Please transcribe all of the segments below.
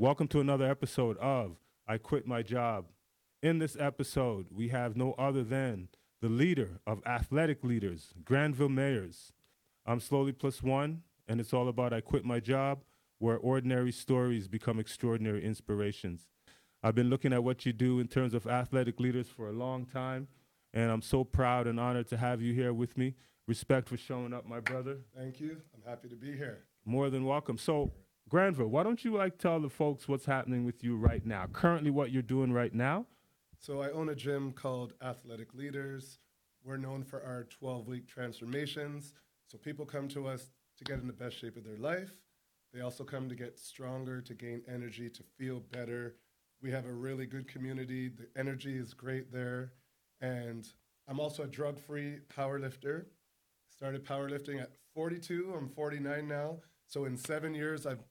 Welcome to another episode of I Quit My Job. In this episode, we have no other than the leader of Athletic Leaders, Granville Mayers. I'm Slowly Plus One, and it's all about I Quit My Job, where ordinary stories become extraordinary inspirations. I've been looking at what you do in terms of athletic leaders for a long time, and I'm so proud and honored to have you here with me. Respect for showing up, my brother. Thank you. I'm happy to be here. More than welcome. So, Granville, why don't you tell the folks what's happening with you right now, currently what you're doing right now? So I own a gym called Athletic Leaders. We're known for our 12-week transformations. So people come to us to get in the best shape of their life. They also come to get stronger, to gain energy, to feel better. We have a really good community. The energy is great there. And I'm also a drug-free powerlifter. Started powerlifting at 42. I'm 49 now. So in 7 years, I've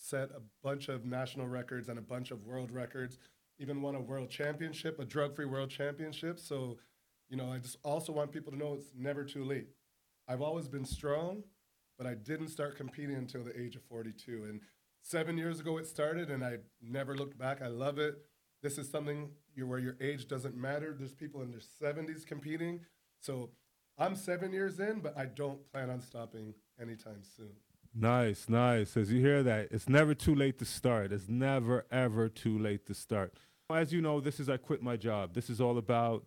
set a bunch of national records and a bunch of world records, even won a world championship, a drug-free world championship. So, you know, I just also want people to know it's never too late. I've always been strong, but I didn't start competing until the age of 42. And 7 years ago, it started, and I never looked back. I love it. This is something where your age doesn't matter. There's people in their 70s competing. So I'm 7 years in, but I don't plan on stopping anytime soon. Nice, nice. As you hear that, it's never too late to start. It's never, ever too late to start. As you know, this is I Quit My Job. This is all about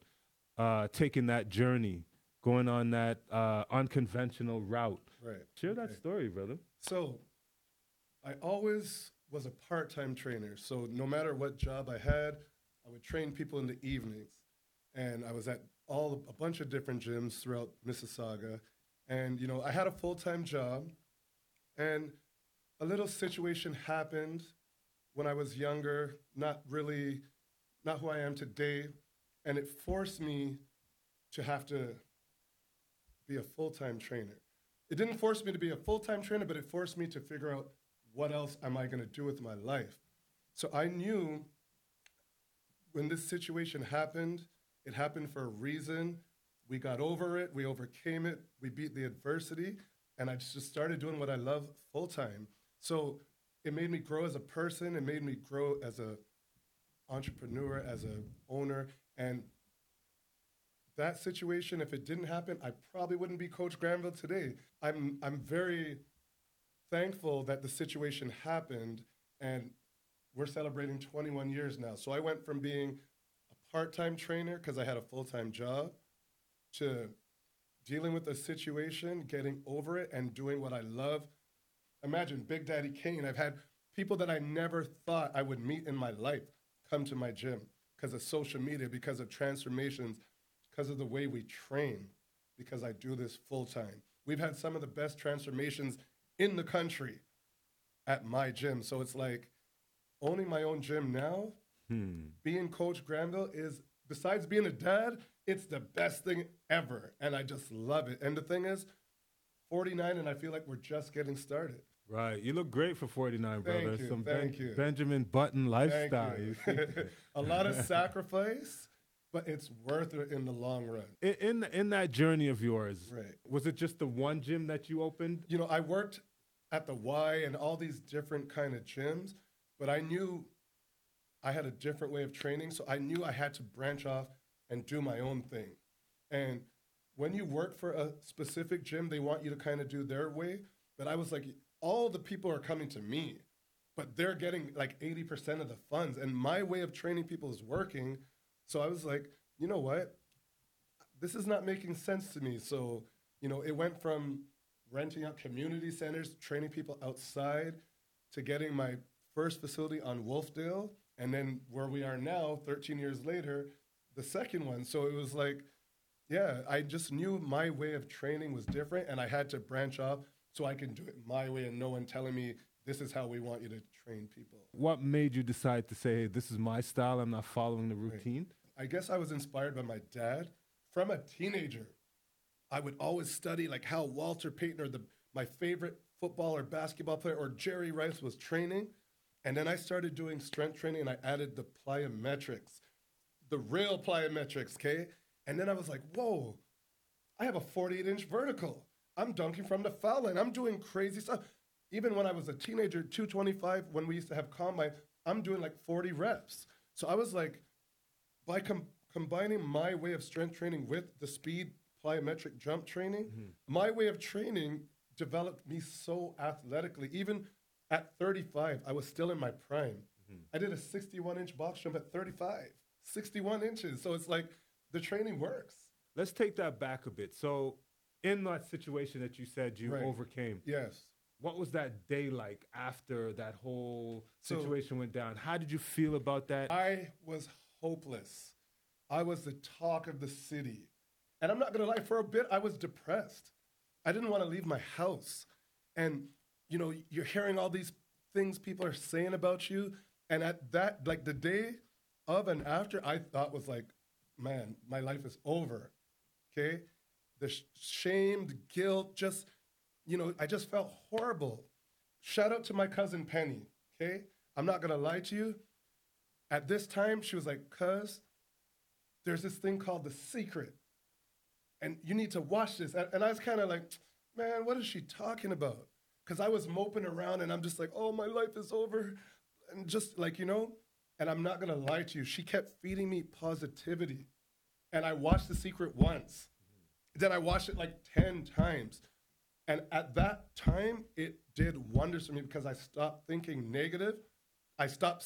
taking that journey, going on that unconventional route. Right. Share that story, brother. So I always was a part-time trainer. So no matter what job I had, I would train people in the evenings. And I was at a bunch of different gyms throughout Mississauga. And, you know, I had a full-time job. And a little situation happened when I was younger, not who I am today. And it forced me to have to be a full-time trainer. It didn't force me to be a full-time trainer, but it forced me to figure out what else am I going to do with my life. So I knew when this situation happened, it happened for a reason. We got over it. We overcame it. We beat the adversity. And I just started doing what I love full time. So it made me grow as a person. It made me grow as an entrepreneur, as an owner. And that situation, if it didn't happen, I probably wouldn't be Coach Granville today. I'm very thankful that the situation happened, and we're celebrating 21 years now. So I went from being a part-time trainer because I had a full-time job to dealing with the situation, getting over it, and doing what I love. Imagine Big Daddy Kane. I've had people that I never thought I would meet in my life come to my gym because of social media, because of transformations, because of the way we train, because I do this full time. We've had some of the best transformations in the country at my gym. So it's like owning my own gym now, being Coach Granville is, besides being a dad, it's the best thing ever, and I just love it. And the thing is, 49, and I feel like we're just getting started. Right. You look great for 49, brother. Thank you. Some Benjamin Button lifestyle. Thank you. A lot of sacrifice, but it's worth it in the long run. In that journey of yours, right, was it just the one gym that you opened? You know, I worked at the Y and all these different kind of gyms, but I knew I had a different way of training, so I knew I had to branch off and do my own thing. And when you work for a specific gym, they want you to kind of do their way. But I was like, all the people are coming to me, but they're getting like 80% of the funds. And my way of training people is working. So I was like, you know what? This is not making sense to me. So, you know, it went from renting out community centers, training people outside, to getting my first facility on Wolfdale. And then where we are now, 13 years later, the second one. So it was like, yeah, I just knew my way of training was different, and I had to branch off so I can do it my way and no one telling me this is how we want you to train people. What made you decide to say, hey, this is my style, I'm not following the routine? Right. I guess I was inspired by my dad. From a teenager, I would always study like how Walter Payton or my favorite football or basketball player or Jerry Rice was training. And then I started doing strength training, and I added the plyometrics. The real plyometrics, okay? And then I was like, whoa, I have a 48-inch vertical. I'm dunking from the foul line. I'm doing crazy stuff. Even when I was a teenager, 225, when we used to have combine, I'm doing like 40 reps. So I was like, by combining my way of strength training with the speed plyometric jump training, my way of training developed me so athletically. Even at 35, I was still in my prime. I did a 61-inch box jump at 35, 61 inches. So it's like the training works. Let's take that back a bit. So in that situation that you said you overcame, what was that day like after that whole situation went down? How did you feel about that? I was hopeless. I was the talk of the city. And I'm not going to lie, for a bit, I was depressed. I didn't want to leave my house. And, you know, you're hearing all these things people are saying about you. And at that, like the day of and after, I thought was like, man, my life is over, okay? The shame, the guilt, just, you know, I just felt horrible. Shout out to my cousin Penny, okay? I'm not going to lie to you. At this time, she was like, cuz, there's this thing called The Secret, and you need to watch this. And I was kind of like, man, what is she talking about? Because I was moping around, and I'm just like, oh, my life is over. And just like, you know, and I'm not going to lie to you. She kept feeding me positivity. And I watched The Secret once. Then I watched it like 10 times. And at that time, it did wonders for me because I stopped thinking negative. I stopped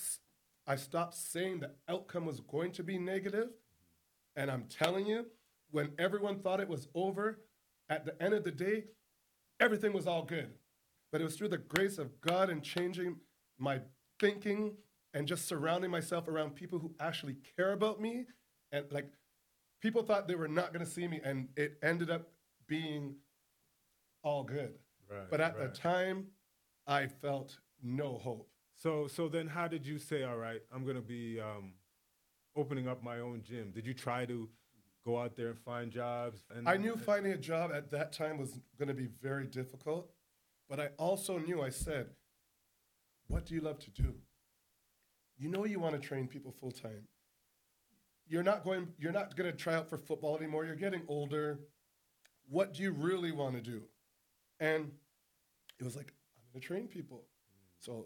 saying the outcome was going to be negative. And I'm telling you, when everyone thought it was over, at the end of the day, everything was all good. But it was through the grace of God and changing my thinking and just surrounding myself around people who actually care about me. And like, people thought they were not going to see me, and it ended up being all good. Right, but at the time, I felt no hope. So then how did you say, all right, I'm going to be opening up my own gym? Did you try to go out there and find jobs? And I knew finding a job at that time was going to be very difficult. But I also knew, I said, what do you love to do? You know you want to train people full-time. You're not going to try out for football anymore. You're getting older. What do you really want to do? And it was like, I'm going to train people. So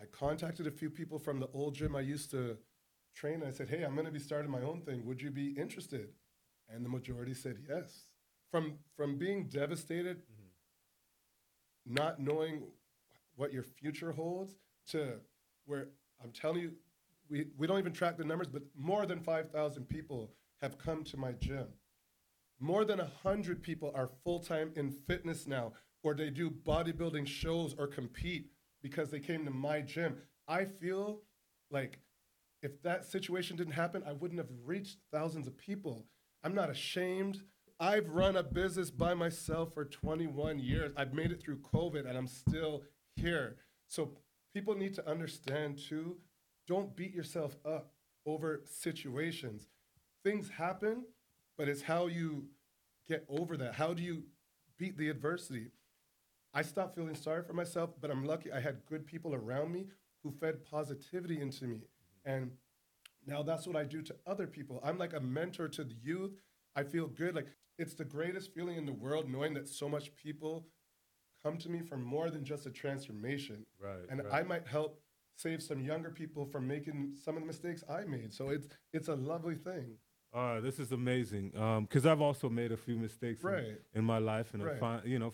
I contacted a few people from the old gym I used to train. I said, hey, I'm going to be starting my own thing. Would you be interested? And the majority said yes. From being devastated, not knowing what your future holds, to where I'm telling you, we don't even track the numbers, but more than 5,000 people have come to my gym. More than 100 people are full-time in fitness now, or they do bodybuilding shows or compete because they came to my gym. I feel like if that situation didn't happen, I wouldn't have reached thousands of people. I'm not ashamed. I've run a business by myself for 21 years. I've made it through COVID, and I'm still here. So people need to understand, too, don't beat yourself up over situations. Things happen, but it's how you get over that. How do you beat the adversity? I stopped feeling sorry for myself, but I'm lucky I had good people around me who fed positivity into me. And now that's what I do to other people. I'm like a mentor to the youth. I feel good. Like, it's the greatest feeling in the world knowing that so much people come to me for more than just a transformation. I might help save some younger people from making some of the mistakes I made. So it's a lovely thing. This is amazing. Because I've also made a few mistakes in my life. And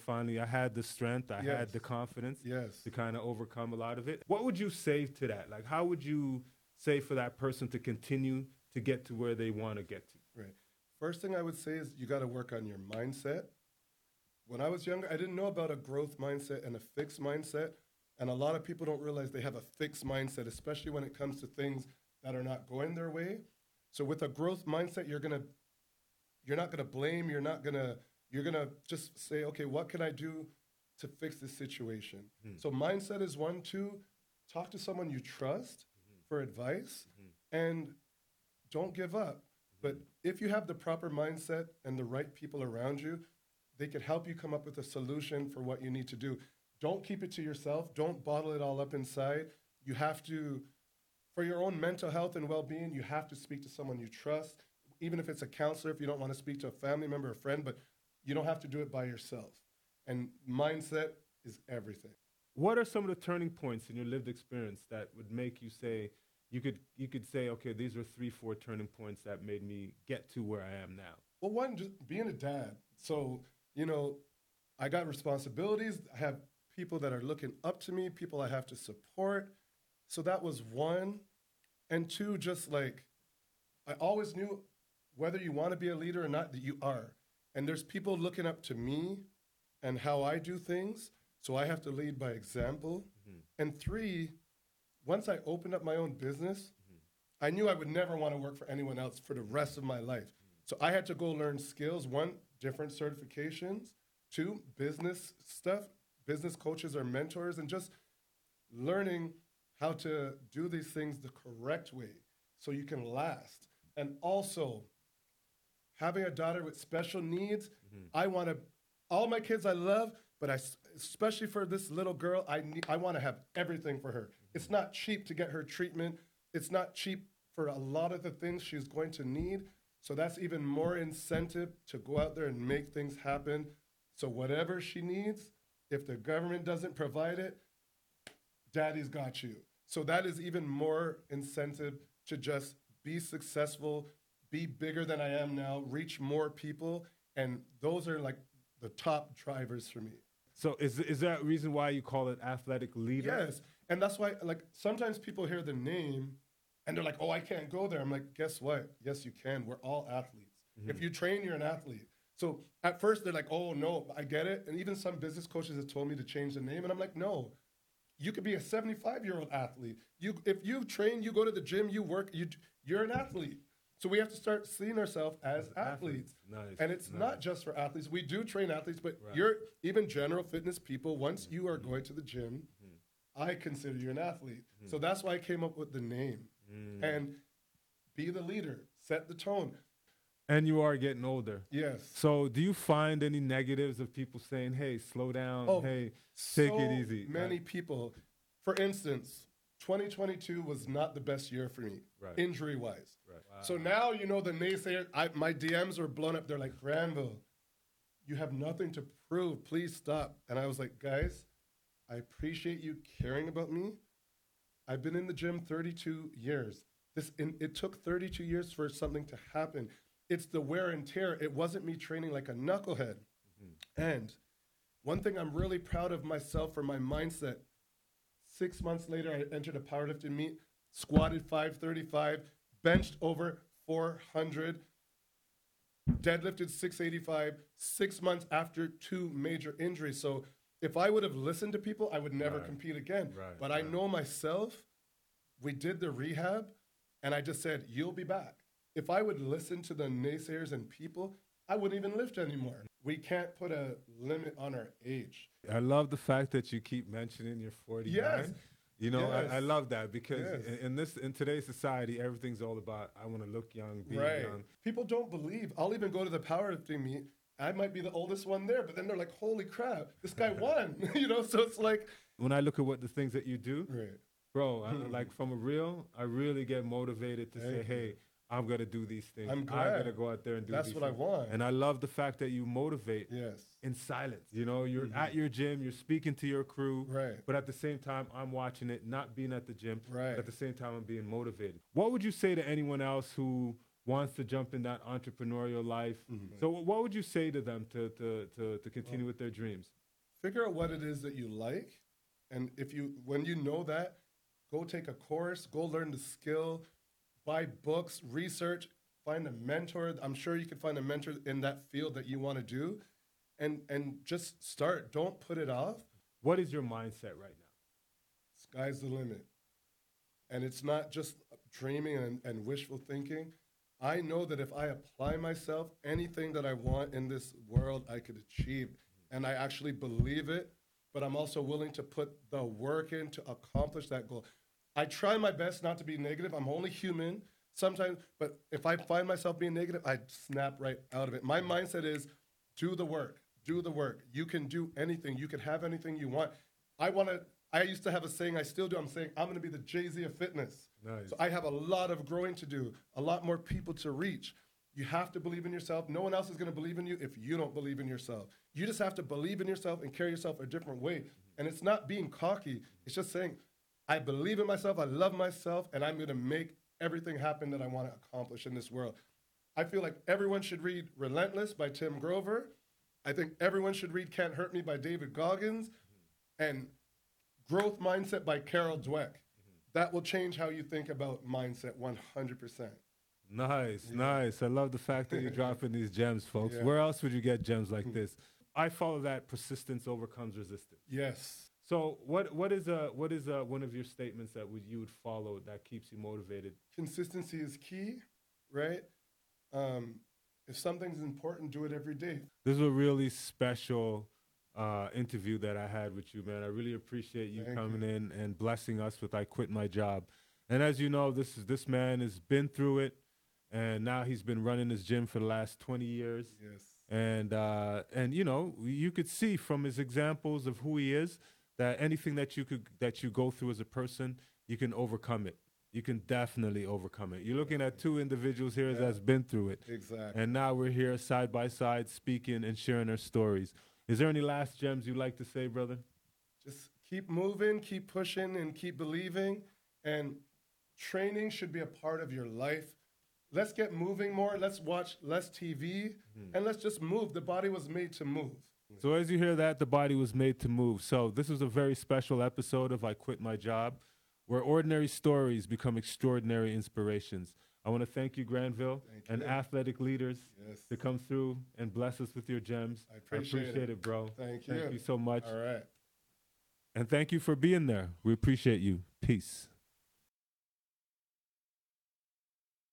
finally I had the strength. I had the confidence to kind of overcome a lot of it. What would you say to that? Like, how would you say for that person to continue to get to where they want to get to? Right. First thing I would say is you got to work on your mindset. When I was younger, I didn't know about a growth mindset and a fixed mindset. And a lot of people don't realize they have a fixed mindset, especially when it comes to things that are not going their way. So with a growth mindset, you're not going to just say, okay, what can I do to fix this situation? So mindset is one. Two, talk to someone you trust for advice and don't give up. But if you have the proper mindset and the right people around you, they could help you come up with a solution for what you need to do. Don't keep it to yourself. Don't bottle it all up inside. You have to, for your own mental health and well-being, you have to speak to someone you trust, even if it's a counselor, if you don't want to speak to a family member or friend, but you don't have to do it by yourself. And mindset is everything. What are some of the turning points in your lived experience that would make you say, you could say, okay, these are 3, 4 turning points that made me get to where I am now? Well, one, just being a dad. So, I got responsibilities. I have people that are looking up to me, people I have to support. So that was one. And two, just like, I always knew whether you want to be a leader or not, that you are. And there's people looking up to me and how I do things. So I have to lead by example. Mm-hmm. And three, once I opened up my own business, mm-hmm. I knew I would never want to work for anyone else for the rest of my life. Mm-hmm. So I had to go learn skills. One, different certifications. Two, business stuff. Business coaches or mentors, and just learning how to do these things the correct way so you can last. And also, having a daughter with special needs, mm-hmm. I want to, all my kids I love, but especially for this little girl, I want to have everything for her. Mm-hmm. It's not cheap to get her treatment. It's not cheap for a lot of the things she's going to need. So that's even more incentive to go out there and make things happen. So whatever she needs, if the government doesn't provide it, daddy's got you. So that is even more incentive to just be successful, be bigger than I am now, reach more people. And those are like the top drivers for me. So is that a reason why you call it Athletic Leader? Yes. And that's why, like, sometimes people hear the name and they're like, oh, I can't go there. I'm like, guess what? Yes, you can. We're all athletes. Mm-hmm. If you train, you're an athlete. So at first they're like, oh, no, I get it. And even some business coaches have told me to change the name. And I'm like, no, you could be a 75-year-old athlete. If you train, you go to the gym, you work, you're an athlete. So we have to start seeing ourselves as athletes. Nice. And it's not just for athletes. We do train athletes, but you're even general fitness people. Once mm-hmm. you are going to the gym, mm-hmm. I consider you an athlete. Mm-hmm. So that's why I came up with the name. Mm-hmm. And be the leader. Set the tone. And you are getting older. Yes. So do you find any negatives of people saying, hey, slow down, hey, take it easy? Many people. For instance, 2022 was not the best year for me, injury-wise. Right. Wow. So now, the naysayers, my DMs are blown up. They're like, Granville, you have nothing to prove. Please stop. And I was like, guys, I appreciate you caring about me. I've been in the gym 32 years. It took 32 years for something to happen. It's the wear and tear. It wasn't me training like a knucklehead. Mm-hmm. And one thing I'm really proud of myself for my mindset, 6 months later, I entered a powerlifting meet, squatted 535, benched over 400, deadlifted 685, 6 months after 2 major injuries. So if I would have listened to people, I would never compete again. Right, but I know myself, we did the rehab, and I just said, you'll be back. If I would listen to the naysayers and people, I wouldn't even lift anymore. We can't put a limit on our age. I love the fact that you keep mentioning you're 49. Yes. Yes. I love that because in today's society, everything's all about, I want to look young, be young. People don't believe. I'll even go to the powerlifting meet. I might be the oldest one there, but then they're like, holy crap, this guy won. So it's like. When I look at what the things that you do, bro, I'm like from a reel, I really get motivated to say, hey, I'm going to do these things. I'm going to go out there and do these things. That's what I want. And I love the fact that you motivate in silence. You're at your gym, you're speaking to your crew, but at the same time, I'm watching it, not being at the gym, but at the same time, I'm being motivated. What would you say to anyone else who wants to jump in that entrepreneurial life? Mm-hmm. So what would you say to them to continue with their dreams? Figure out what it is that you like. And when you know that, go take a course, go learn the skill. Buy books, research, find a mentor. I'm sure you can find a mentor in that field that you want to do. And just start. Don't put it off. What is your mindset right now? Sky's the limit. And it's not just dreaming and wishful thinking. I know that if I apply myself, anything that I want in this world, I could achieve. And I actually believe it. But I'm also willing to put the work in to accomplish that goal. I try my best not to be negative. I'm only human sometimes, but if I find myself being negative, I snap right out of it. My mindset is do the work, do the work. You can do anything. You can have anything you want. I used to have a saying, I still do. I'm saying I'm going to be the Jay-Z of fitness. Nice. So I have a lot of growing to do, a lot more people to reach. You have to believe in yourself. No one else is going to believe in you if you don't believe in yourself. You just have to believe in yourself and carry yourself a different way. And it's not being cocky. It's just saying, I believe in myself, I love myself, and I'm going to make everything happen that I want to accomplish in this world. I feel like everyone should read Relentless by Tim Grover. I think everyone should read Can't Hurt Me by David Goggins and Growth Mindset by Carol Dweck. That will change how you think about mindset 100%. Nice, yeah. Nice. I love the fact that you're dropping these gems, folks. Yeah. Where else would you get gems like this? I follow that persistence overcomes resistance. Yes. So what is one of your statements that you would follow that keeps you motivated? Consistency is key, right? If something's important, do it every day. This is a really special interview that I had with you, man. I really appreciate you coming in and blessing us with I Quit My Job. And as you know, this man has been through it, and now he's been running his gym for the last 20 years. Yes. And you know, you could see from his examples of who he is that anything that you go through as a person, you can overcome it. You can definitely overcome it. You're looking at two individuals here that's been through it. Exactly. And now we're here side by side speaking and sharing our stories. Is there any last gems you'd like to say, brother? Just keep moving, keep pushing, and keep believing. And training should be a part of your life. Let's get moving more. Let's watch less TV, and let's just move. The body was made to move. So as you hear that, the body was made to move. So this was a very special episode of I Quit My Job, where ordinary stories become extraordinary inspirations. I want to thank you, Granville, and Athletic Leaders to come through and bless us with your gems. I appreciate it, bro. Thank you so much. All right. And thank you for being there. We appreciate you. Peace.